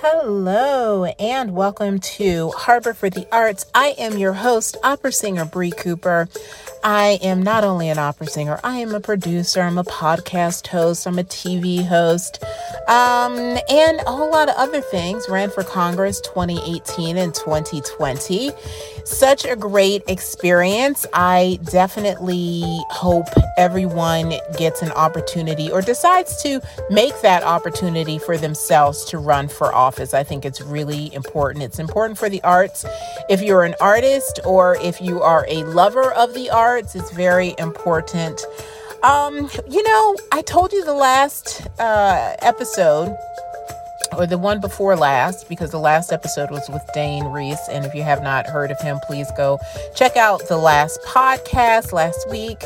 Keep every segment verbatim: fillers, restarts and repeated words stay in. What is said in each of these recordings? Hello and welcome to Harbor for the Arts. I am your host, opera singer Bree Cooper. I am not only an opera singer, I am a producer, I'm a podcast host, I'm a T V host, um, and a whole lot of other things. Ran for Congress twenty eighteen and twenty twenty. Such a great experience. I definitely hope everyone gets an opportunity or decides to make that opportunity for themselves to run for office. I think it's really important. It's important for the arts. If you're an artist or if you are a lover of the arts, it's very important. Um, you know, I told you the last uh, episode, or the one before last, because the last episode was with Dane Reese. And if you have not heard of him, please go check out the last podcast last week.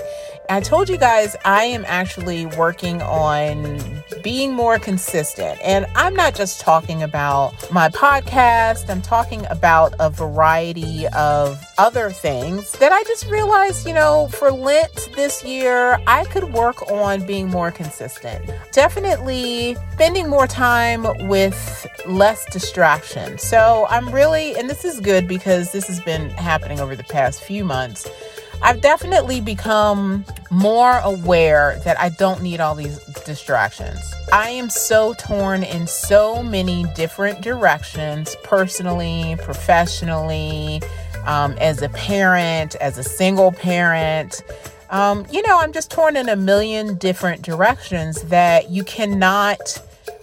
I told you guys I am actually working on being more consistent. And I'm not just talking about my podcast. I'm talking about a variety of other things that I just realized, you know, for Lent this year, I could work on being more consistent. Definitely spending more time with less distraction. So I'm really, and this is good because this has been happening over the past few months. I've definitely become more aware that I don't need all these distractions. I am so torn in so many different directions, personally, professionally, um, as a parent, as a single parent. Um, you know, I'm just torn in a million different directions that you cannot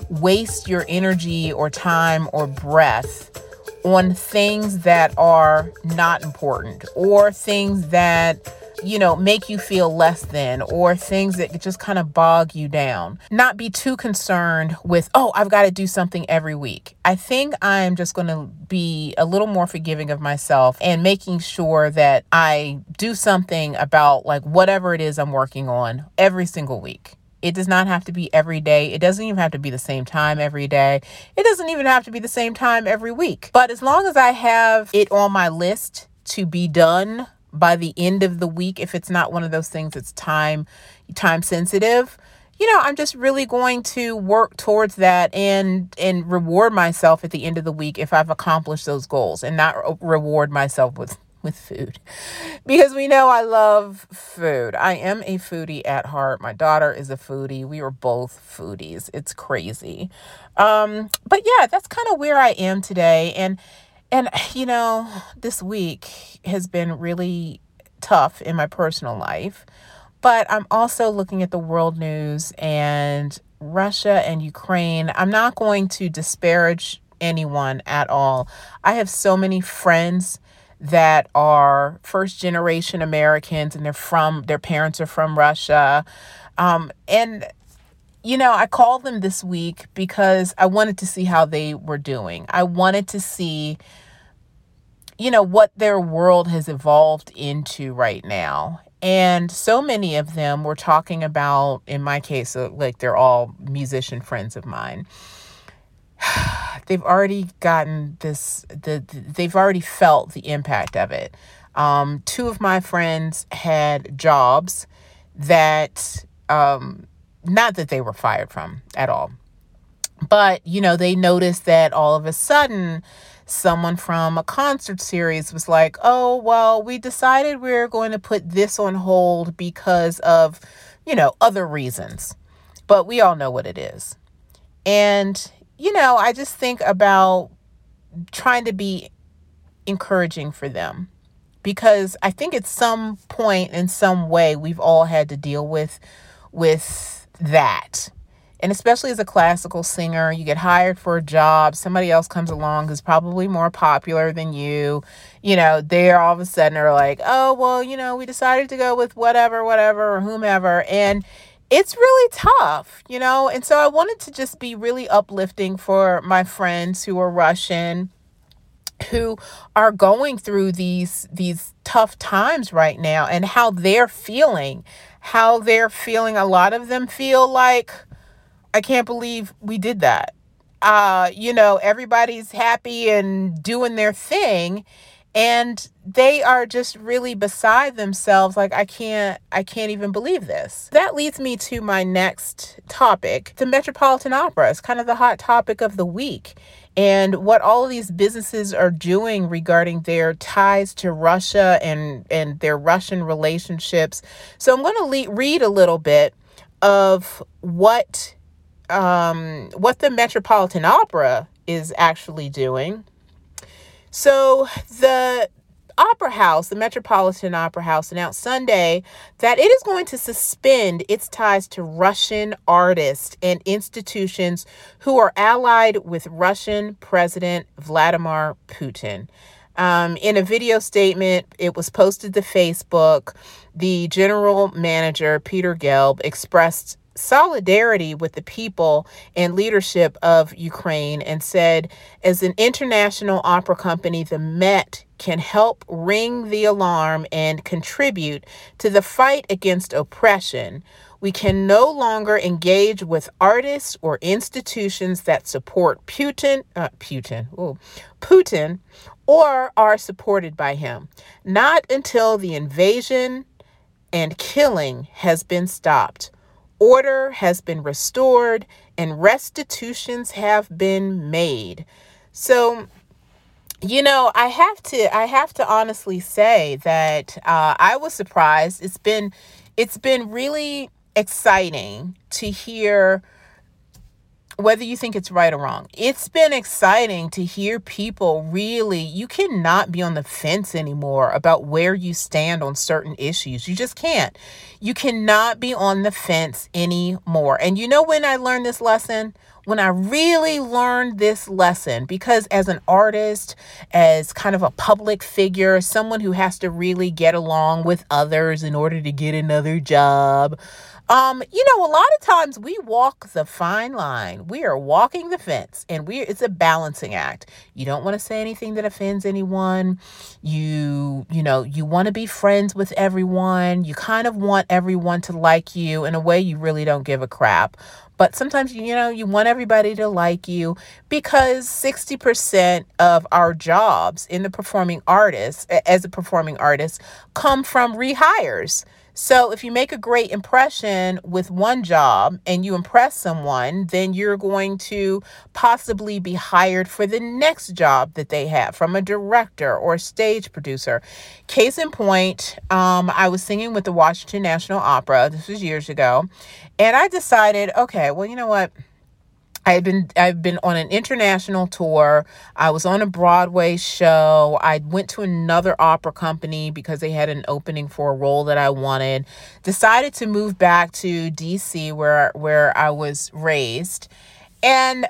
waste your energy or time or breath on things that are not important or things that, you know, make you feel less than or things that just kind of bog you down. Not be too concerned with, oh, I've got to do something every week. I think I'm just going to be a little more forgiving of myself and making sure that I do something about like whatever it is I'm working on every single week. It does not have to be every day. It doesn't even have to be the same time every day. It doesn't even have to be the same time every week. But as long as I have it on my list to be done by the end of the week, if it's not one of those things that's time, time sensitive, you know, I'm just really going to work towards that and and reward myself at the end of the week if I've accomplished those goals, and not reward myself with with food, because we know I love food. I am a foodie at heart. My daughter is a foodie. We are both foodies. It's crazy. Um, but yeah, that's kind of where I am today. And, and, you know, this week has been really tough in my personal life, but I'm also looking at the world news and Russia and Ukraine. I'm not going to disparage anyone at all. I have so many friends that are first generation Americans and they're from, their parents are from Russia. Um, and, you know, I called them this week because I wanted to see how they were doing. I wanted to see, you know, what their world has evolved into right now. And so many of them were talking about, in my case, like they're all musician friends of mine. They've already gotten this, the, the they've already felt the impact of it. Um, two of my friends had jobs that, um, not that they were fired from at all, but, you know, they noticed that all of a sudden someone from a concert series was like, oh, well, we decided we're going to put this on hold because of, you know, other reasons, but we all know what it is. And you know, I just think about trying to be encouraging for them, because I think at some point in some way we've all had to deal with with that. And especially as a classical singer, you get hired for a job, somebody else comes along who's probably more popular than you, you know, they're all of a sudden are like, oh, well, you know, we decided to go with whatever, whatever, or whomever. And it's really tough, you know, and so I wanted to just be really uplifting for my friends who are Russian, who are going through these these tough times right now, and how they're feeling, how they're feeling. A lot of them feel like, I can't believe we did that. Uh, you know, everybody's happy and doing their thing, and they are just really beside themselves. Like, I can't, I can't even believe this. That leads me to my next topic. The Metropolitan Opera is kind of the hot topic of the week. And what all of these businesses are doing regarding their ties to Russia and, and their Russian relationships. So I'm going to le- read a little bit of what um, what the Metropolitan Opera is actually doing. So the Opera House, the Metropolitan Opera House, announced Sunday that it is going to suspend its ties to Russian artists and institutions who are allied with Russian President Vladimir Putin. Um, in a video statement, it was posted to Facebook. The general manager, Peter Gelb, expressed solidarity with the people and leadership of Ukraine and said, as an international opera company, the Met can help ring the alarm and contribute to the fight against oppression. We can no longer engage with artists or institutions that support Putin, uh, Putin, ooh, Putin, or are supported by him. Not until the invasion and killing has been stopped, order has been restored, and restitutions have been made. So, you know, I have to, I have to honestly say that uh, I was surprised. It's been, it's been really exciting to hear, whether you think it's right or wrong, it's been exciting to hear people really, you cannot be on the fence anymore about where you stand on certain issues. You just can't. You cannot be on the fence anymore. And you know when I learned this lesson? When I really learned this lesson, because as an artist, as kind of a public figure, someone who has to really get along with others in order to get another job, Um, you know, a lot of times we walk the fine line. We are walking the fence, and we it's a balancing act. You don't want to say anything that offends anyone. You, you know, you want to be friends with everyone. You kind of want everyone to like you in a way you really don't give a crap. But sometimes, you know, you want everybody to like you because sixty percent of our jobs in the performing artists, as a performing artist, come from rehires. So if you make a great impression with one job and you impress someone, then you're going to possibly be hired for the next job that they have from a director or a stage producer. Case in point, um, I was singing with the Washington National Opera. This was years ago. And I decided, okay, well, you know what? I've been I've been on an international tour. I was on a Broadway show. I went to another opera company because they had an opening for a role that I wanted. Decided to move back to D C where where I was raised. And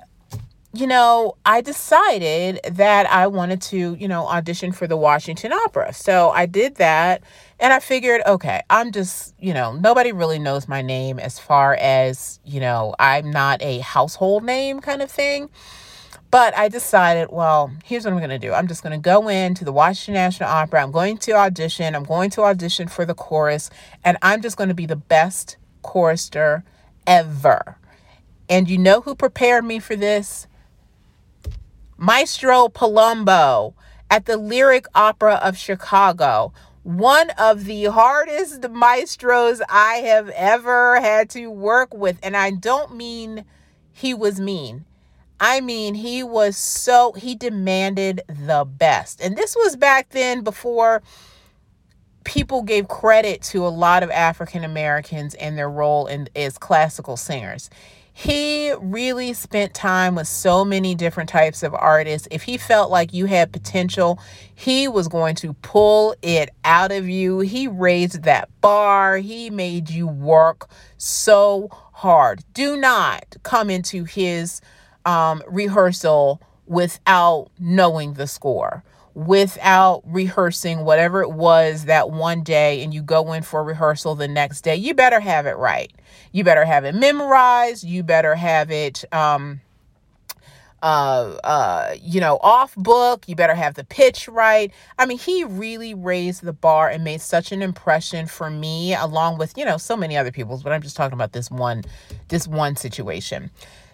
you know, I decided that I wanted to, you know, audition for the Washington Opera. So I did that, and I figured, okay, I'm just, you know, nobody really knows my name as far as, you know, I'm not a household name kind of thing. But I decided, well, here's what I'm going to do. I'm just going to go into the Washington National Opera. I'm going to audition. I'm going to audition for the chorus, and I'm just going to be the best chorister ever. And you know who prepared me for this? Maestro Palumbo at the Lyric Opera of Chicago, one of the hardest maestros I have ever had to work with. And I don't mean he was mean. I mean, he was so, he demanded the best. And this was back then before people gave credit to a lot of African Americans and their role in, as classical singers. He really spent time with so many different types of artists. If he felt like you had potential, he was going to pull it out of you. He raised that bar. He made you work so hard. Do not come into his um, rehearsal without knowing the score, without rehearsing whatever it was that one day, and you go in for rehearsal the next day. You better have it right. You better have it memorized. You better have it, um, uh, uh, you know, off book. You better have the pitch right. I mean, he really raised the bar and made such an impression for me, along with, you know, so many other people's, but I'm just talking about this one, this one situation.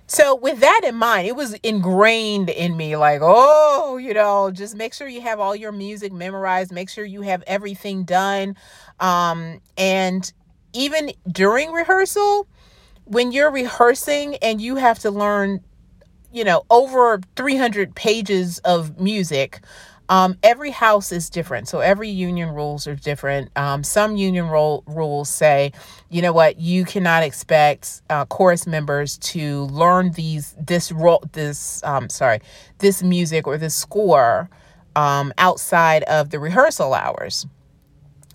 So with that in mind, it was ingrained in me like, oh, you know, just make sure you have all your music memorized. Make sure you have everything done. Um, and even during rehearsal, when you're rehearsing and you have to learn, you know, over three hundred pages of music. Um, every house is different. So every union rules are different. Um, some union role, rules say, you know what, you cannot expect uh, chorus members to learn these this ro- this um, sorry this music or this score um, outside of the rehearsal hours.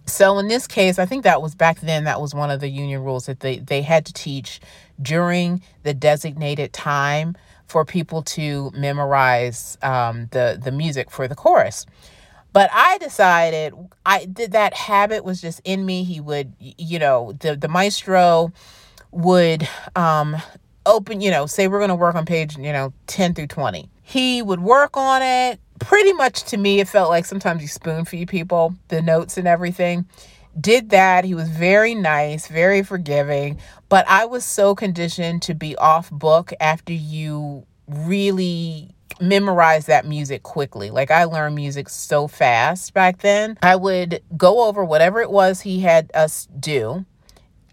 So in this case, I think that was back then, that was one of the union rules, that they, they had to teach during the designated time for people to memorize um, the, the music for the chorus. But I decided I did that habit was just in me. He would, you know, the, the maestro would um, open, you know, say we're going to work on page, you know, ten through twenty. He would work on it. Pretty much to me, it felt like sometimes you spoon feed people the notes and everything. Did that. He was very nice, very forgiving. But I was so conditioned to be off book after you really memorize that music quickly. Like, I learned music so fast back then. I would go over whatever it was he had us do.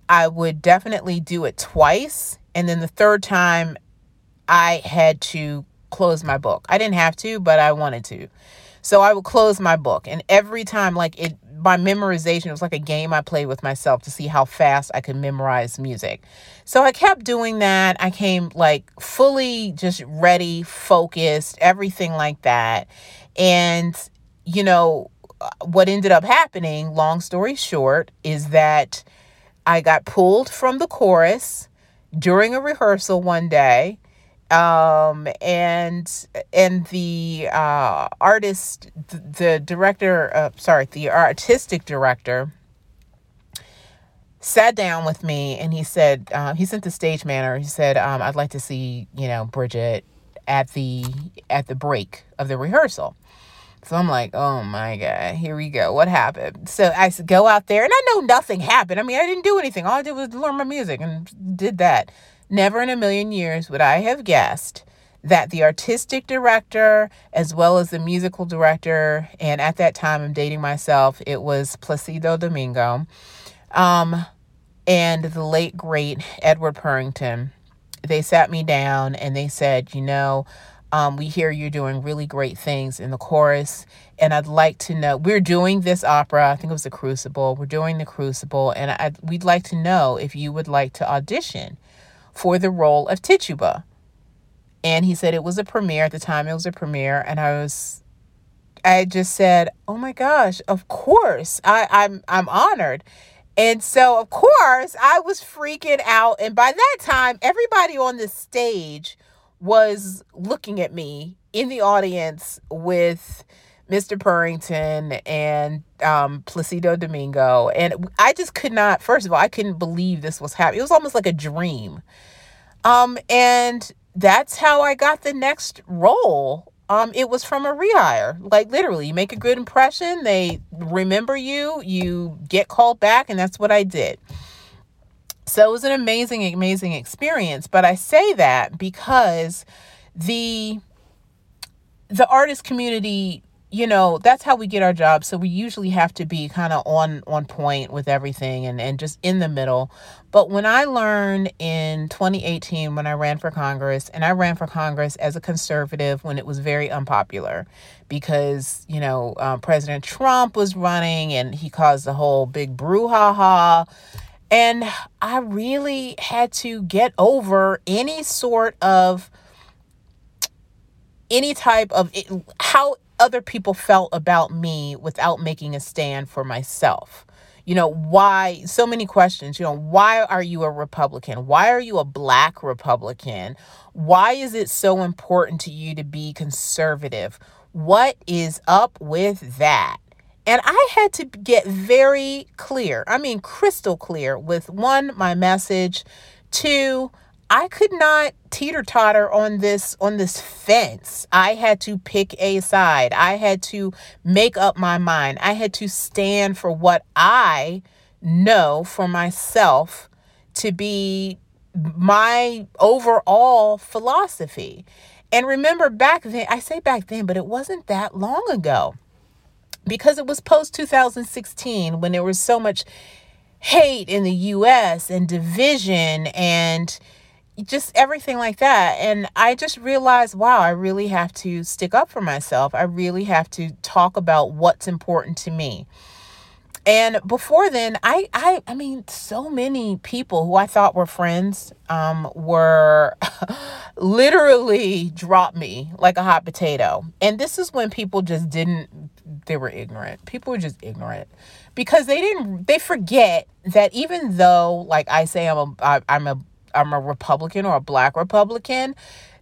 I would definitely do it twice. And then the third time, I had to close my book. I didn't have to, but I wanted to. So I would close my book. And every time, like it, my memorization, it was like a game I played with myself to see how fast I could memorize music. So I kept doing that. I came like fully just ready, focused, everything like that. And, you know, what ended up happening, long story short, is that I got pulled from the chorus during a rehearsal one day. Um, and, and the, uh, artist, the, the director, uh, sorry, the artistic director sat down with me and he said, um, uh, he sent the stage manager. He said, um, I'd like to see, you know, Bridget at the, at the break of the rehearsal. So I'm like, oh my God, here we go. What happened? So I go out there and I know nothing happened. I mean, I didn't do anything. All I did was learn my music and did that. Never in a million years would I have guessed that the artistic director, as well as the musical director, and at that time, I'm dating myself, it was Placido Domingo, um, and the late, great Edward Purrington, they sat me down and they said, you know, um, we hear you're doing really great things in the chorus, and I'd like to know, we're doing this opera, I think it was The Crucible, we're doing The Crucible, and I, we'd like to know if you would like to audition for the role of Tituba. And he said it was a premiere. At the time, it was a premiere. And I was, I just said, oh my gosh, of course. I, I'm I'm honored. And so, of course, I was freaking out. And by that time, everybody on the stage was looking at me in the audience with Mister Purrington and um, Placido Domingo. And I just could not, first of all, I couldn't believe this was happening. It was almost like a dream. Um, and that's how I got the next role. Um, it was from a rehire. Like, literally, you make a good impression, they remember you, you get called back, and that's what I did. So it was an amazing, amazing experience. But I say that because the the artist community, you know, that's how we get our jobs. So we usually have to be kind of on, on point with everything and, and just in the middle. But when I learned in twenty eighteen, when I ran for Congress, and I ran for Congress as a conservative when it was very unpopular because, you know, uh, President Trump was running and he caused a whole big brouhaha. And I really had to get over any sort of, any type of it, how other people felt about me without making a stand for myself. You know, why so many questions, you know, why are you a Republican? Why are you a Black Republican? Why is it so important to you to be conservative? What is up with that? And I had to get very clear. I mean, crystal clear with one, my message, two, I could not teeter-totter on this on this fence. I had to pick a side. I had to make up my mind. I had to stand for what I know for myself to be my overall philosophy. And remember back then, I say back then, but it wasn't that long ago, because it was post-two thousand sixteen when there was so much hate in the U S and division and just everything like that. And I just realized, wow, I really have to stick up for myself. I really have to talk about what's important to me. And before then, I, I, I mean, so many people who I thought were friends, um, were literally dropped me like a hot potato. And this is when people just didn't, they were ignorant. People were just ignorant because they didn't, they forget that even though, like I say, I'm a, I, I'm a, I'm a Republican or a Black Republican,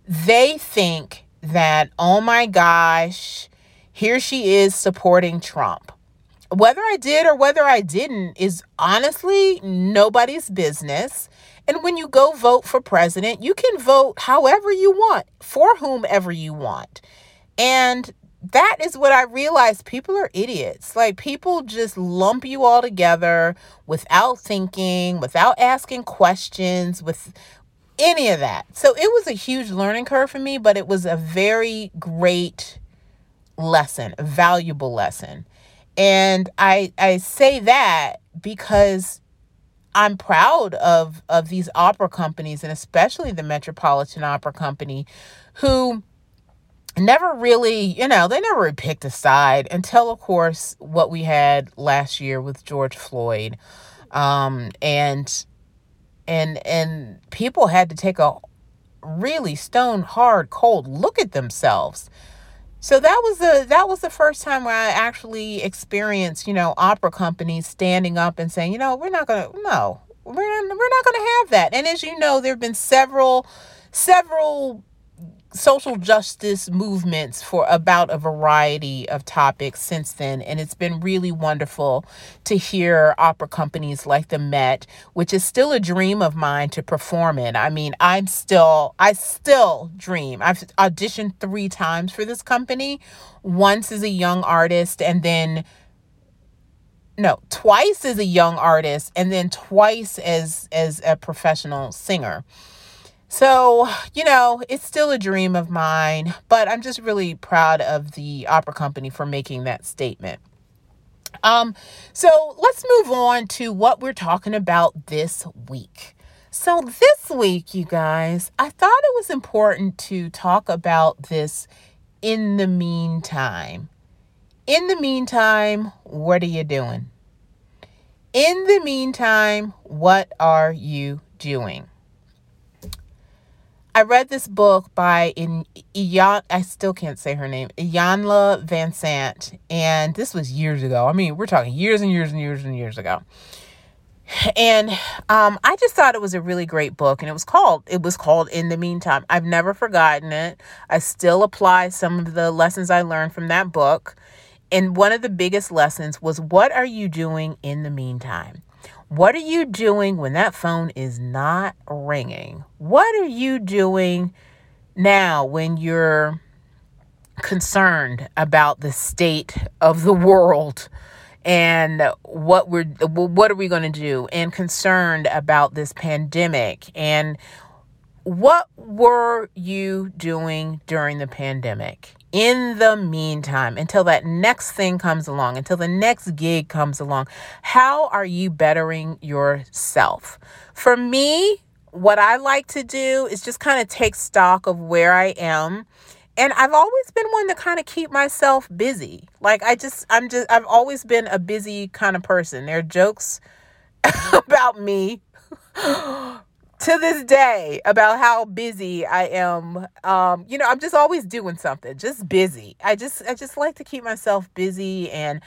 they think that, oh my gosh, here she is supporting Trump. Whether I did or whether I didn't is honestly nobody's business. And when you go vote for president, you can vote however you want, for whomever you want. And that is what I realized. People are idiots. Like, people just lump you all together without thinking, without asking questions, with any of that. So it was a huge learning curve for me, but it was a very great lesson, a valuable lesson. And I I say that because I'm proud of, of these opera companies, and especially the Metropolitan Opera Company, who never really, you know, they never picked a side until, of course, what we had last year with George Floyd. Um, and, and, and people had to take a really stone hard, cold look at themselves. So that was the that was the first time where I actually experienced, you know, opera companies standing up and saying, you know, we're not gonna no, we're not, we're not gonna have that. And as you know, there have been several several social justice movements for about a variety of topics since then, and it's been really wonderful to hear opera companies like the Met, which is still a dream of mine to perform in. I mean, I'm still, I still dream. I've auditioned three times for this company, once as a young artist, and then no, twice as a young artist, and then twice as as a professional singer. So, you know, it's still a dream of mine, but I'm just really proud of the opera company for making that statement. Um, so let's move on to what we're talking about this week. So this week, you guys, I thought it was important to talk about this in the meantime. In the meantime, what are you doing? In the meantime, what are you doing? I read this book by in Iyan, I still can't say her name, Iyanla Vansant, and this was years ago. I mean, we're talking years and years and years and years ago. And um, I just thought it was a really great book, and it was called, it was called In the Meantime. I've never forgotten it. I still apply some of the lessons I learned from that book. And one of the biggest lessons was, what are you doing in the meantime? What are you doing when that phone is not ringing? What are you doing now when you're concerned about the state of the world and what we're, what are we going to do, and concerned about this pandemic? And what were you doing during the pandemic? In the meantime, until that next thing comes along, until the next gig comes along, how are you bettering yourself? For me, what I like to do is just kind of take stock of where I am. And I've always been one to kind of keep myself busy. Like, I just, I'm just, I've always been a busy kind of person. There are jokes about me to this day about how busy I am. Um, you know, I'm just always doing something, just busy. I just, I just like to keep myself busy and,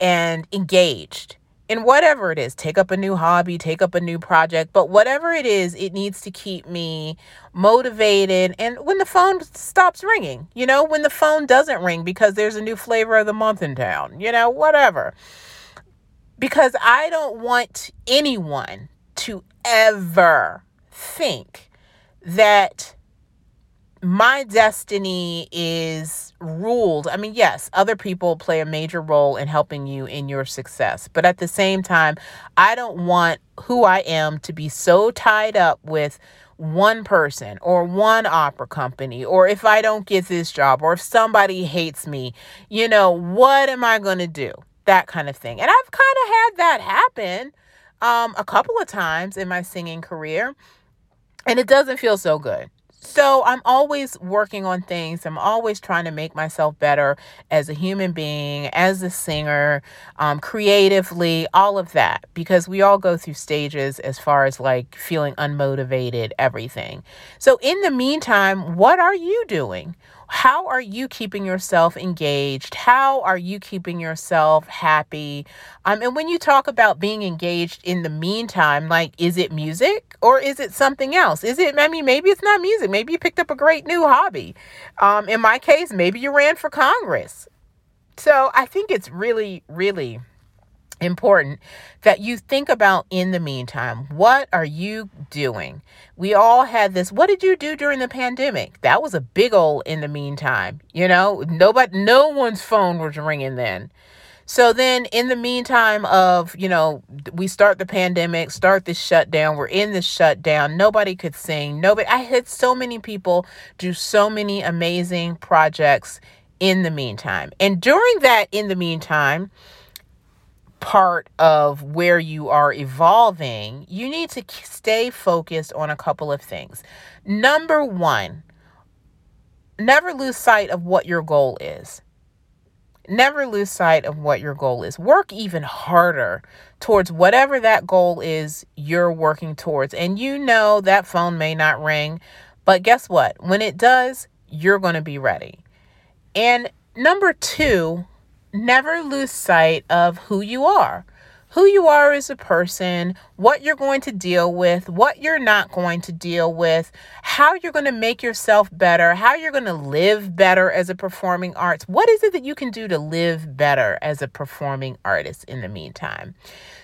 and engaged in whatever it is. Take up a new hobby, take up a new project, but whatever it is, it needs to keep me motivated. And when the phone stops ringing, you know, when the phone doesn't ring because there's a new flavor of the month in town, you know, whatever, because I don't want anyone to ever think that my destiny is ruled. I mean, yes, other people play a major role in helping you in your success, but at the same time, I don't want who I am to be so tied up with one person or one opera company, or if I don't get this job, or if somebody hates me, you know, what am I going to do? That kind of thing. And I've kind of had that happen Um, a couple of times in my singing career. And it doesn't feel so good. So I'm always working on things. I'm always trying to make myself better as a human being, as a singer, um, creatively, all of that, because we all go through stages as far as like feeling unmotivated, everything. So in the meantime, what are you doing? How are you keeping yourself engaged? How are you keeping yourself happy? Um, and when you talk about being engaged in the meantime, like, is it music or is it something else? Is it, I mean, maybe it's not music. Maybe you picked up a great new hobby. Um, in my case, maybe you ran for Congress. So I think it's really, really important that you think about in the meantime, what are you doing? We all had this. What did you do during the pandemic? That was a big old in the meantime. You know, nobody, no one's phone was ringing then. So then in the meantime of, you know, we start the pandemic, start this shutdown, we're in this shutdown, nobody could sing, nobody, I had so many people do so many amazing projects in the meantime. And during that, in the meantime, part of where you are evolving, you need to stay focused on a couple of things. Number one, never lose sight of what your goal is. Never lose sight of what your goal is. Work even harder towards whatever that goal is you're working towards. And you know that phone may not ring, but guess what? When it does, you're going to be ready. And number two, never lose sight of who you are, who you are as a person, what you're going to deal with, what you're not going to deal with, how you're going to make yourself better, how you're going to live better as a performing artist. What is it that you can do to live better as a performing artist in the meantime?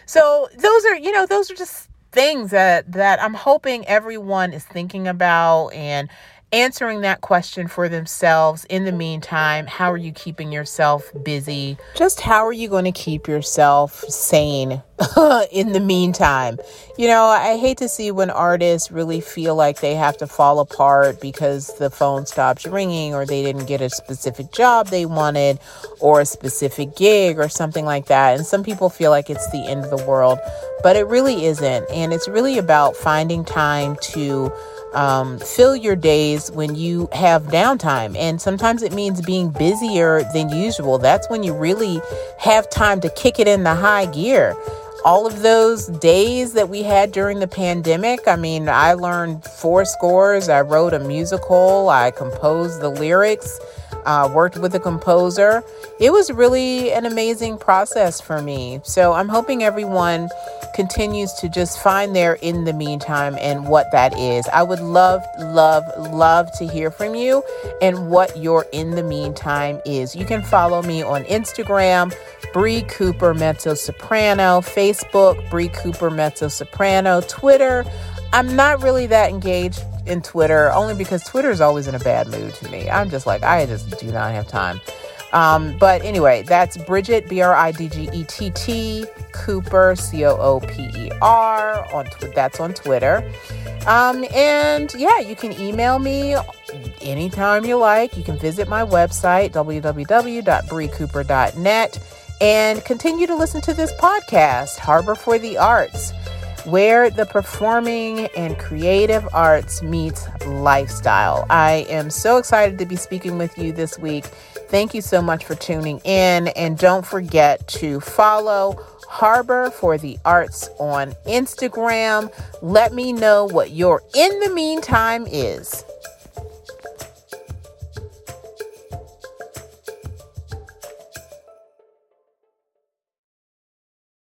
So those are, you know, those are just things that, that I'm hoping everyone is thinking about and answering that question for themselves. In the meantime, how are you keeping yourself busy? Just how are you going to keep yourself sane in the meantime? You know, I hate to see when artists really feel like they have to fall apart because the phone stops ringing or they didn't get a specific job they wanted or a specific gig or something like that. And some people feel like it's the end of the world, but it really isn't. And it's really about finding time to Um, fill your days when you have downtime. And sometimes it means being busier than usual. That's when you really have time to kick it into high gear. All of those days that we had during the pandemic, I mean, I learned four scores. I wrote a musical. I composed the lyrics, uh, worked with a composer. It was really an amazing process for me. So I'm hoping everyone continues to just find their in the meantime and what that is. I would love, love, love to hear from you and what your in the meantime is. You can follow me on Instagram, Bree Cooper Mezzo Soprano, Facebook, Bree Cooper Mezzo Soprano, Twitter. I'm not really that engaged in Twitter, only because Twitter is always in a bad mood to me. I'm just like, I just do not have time. Um, but anyway, that's Bridget, B R I D G E T T, Cooper, C O O P E R, on tw- that's on Twitter. Um, and yeah, you can email me anytime you like. You can visit my website, w w w dot bree cooper dot net, and continue to listen to this podcast, Harbor for the Arts, where the performing and creative arts meets lifestyle. I am so excited to be speaking with you this week. Thank you so much for tuning in. And don't forget to follow Harbor for the Arts on Instagram. Let me know what your in the meantime is.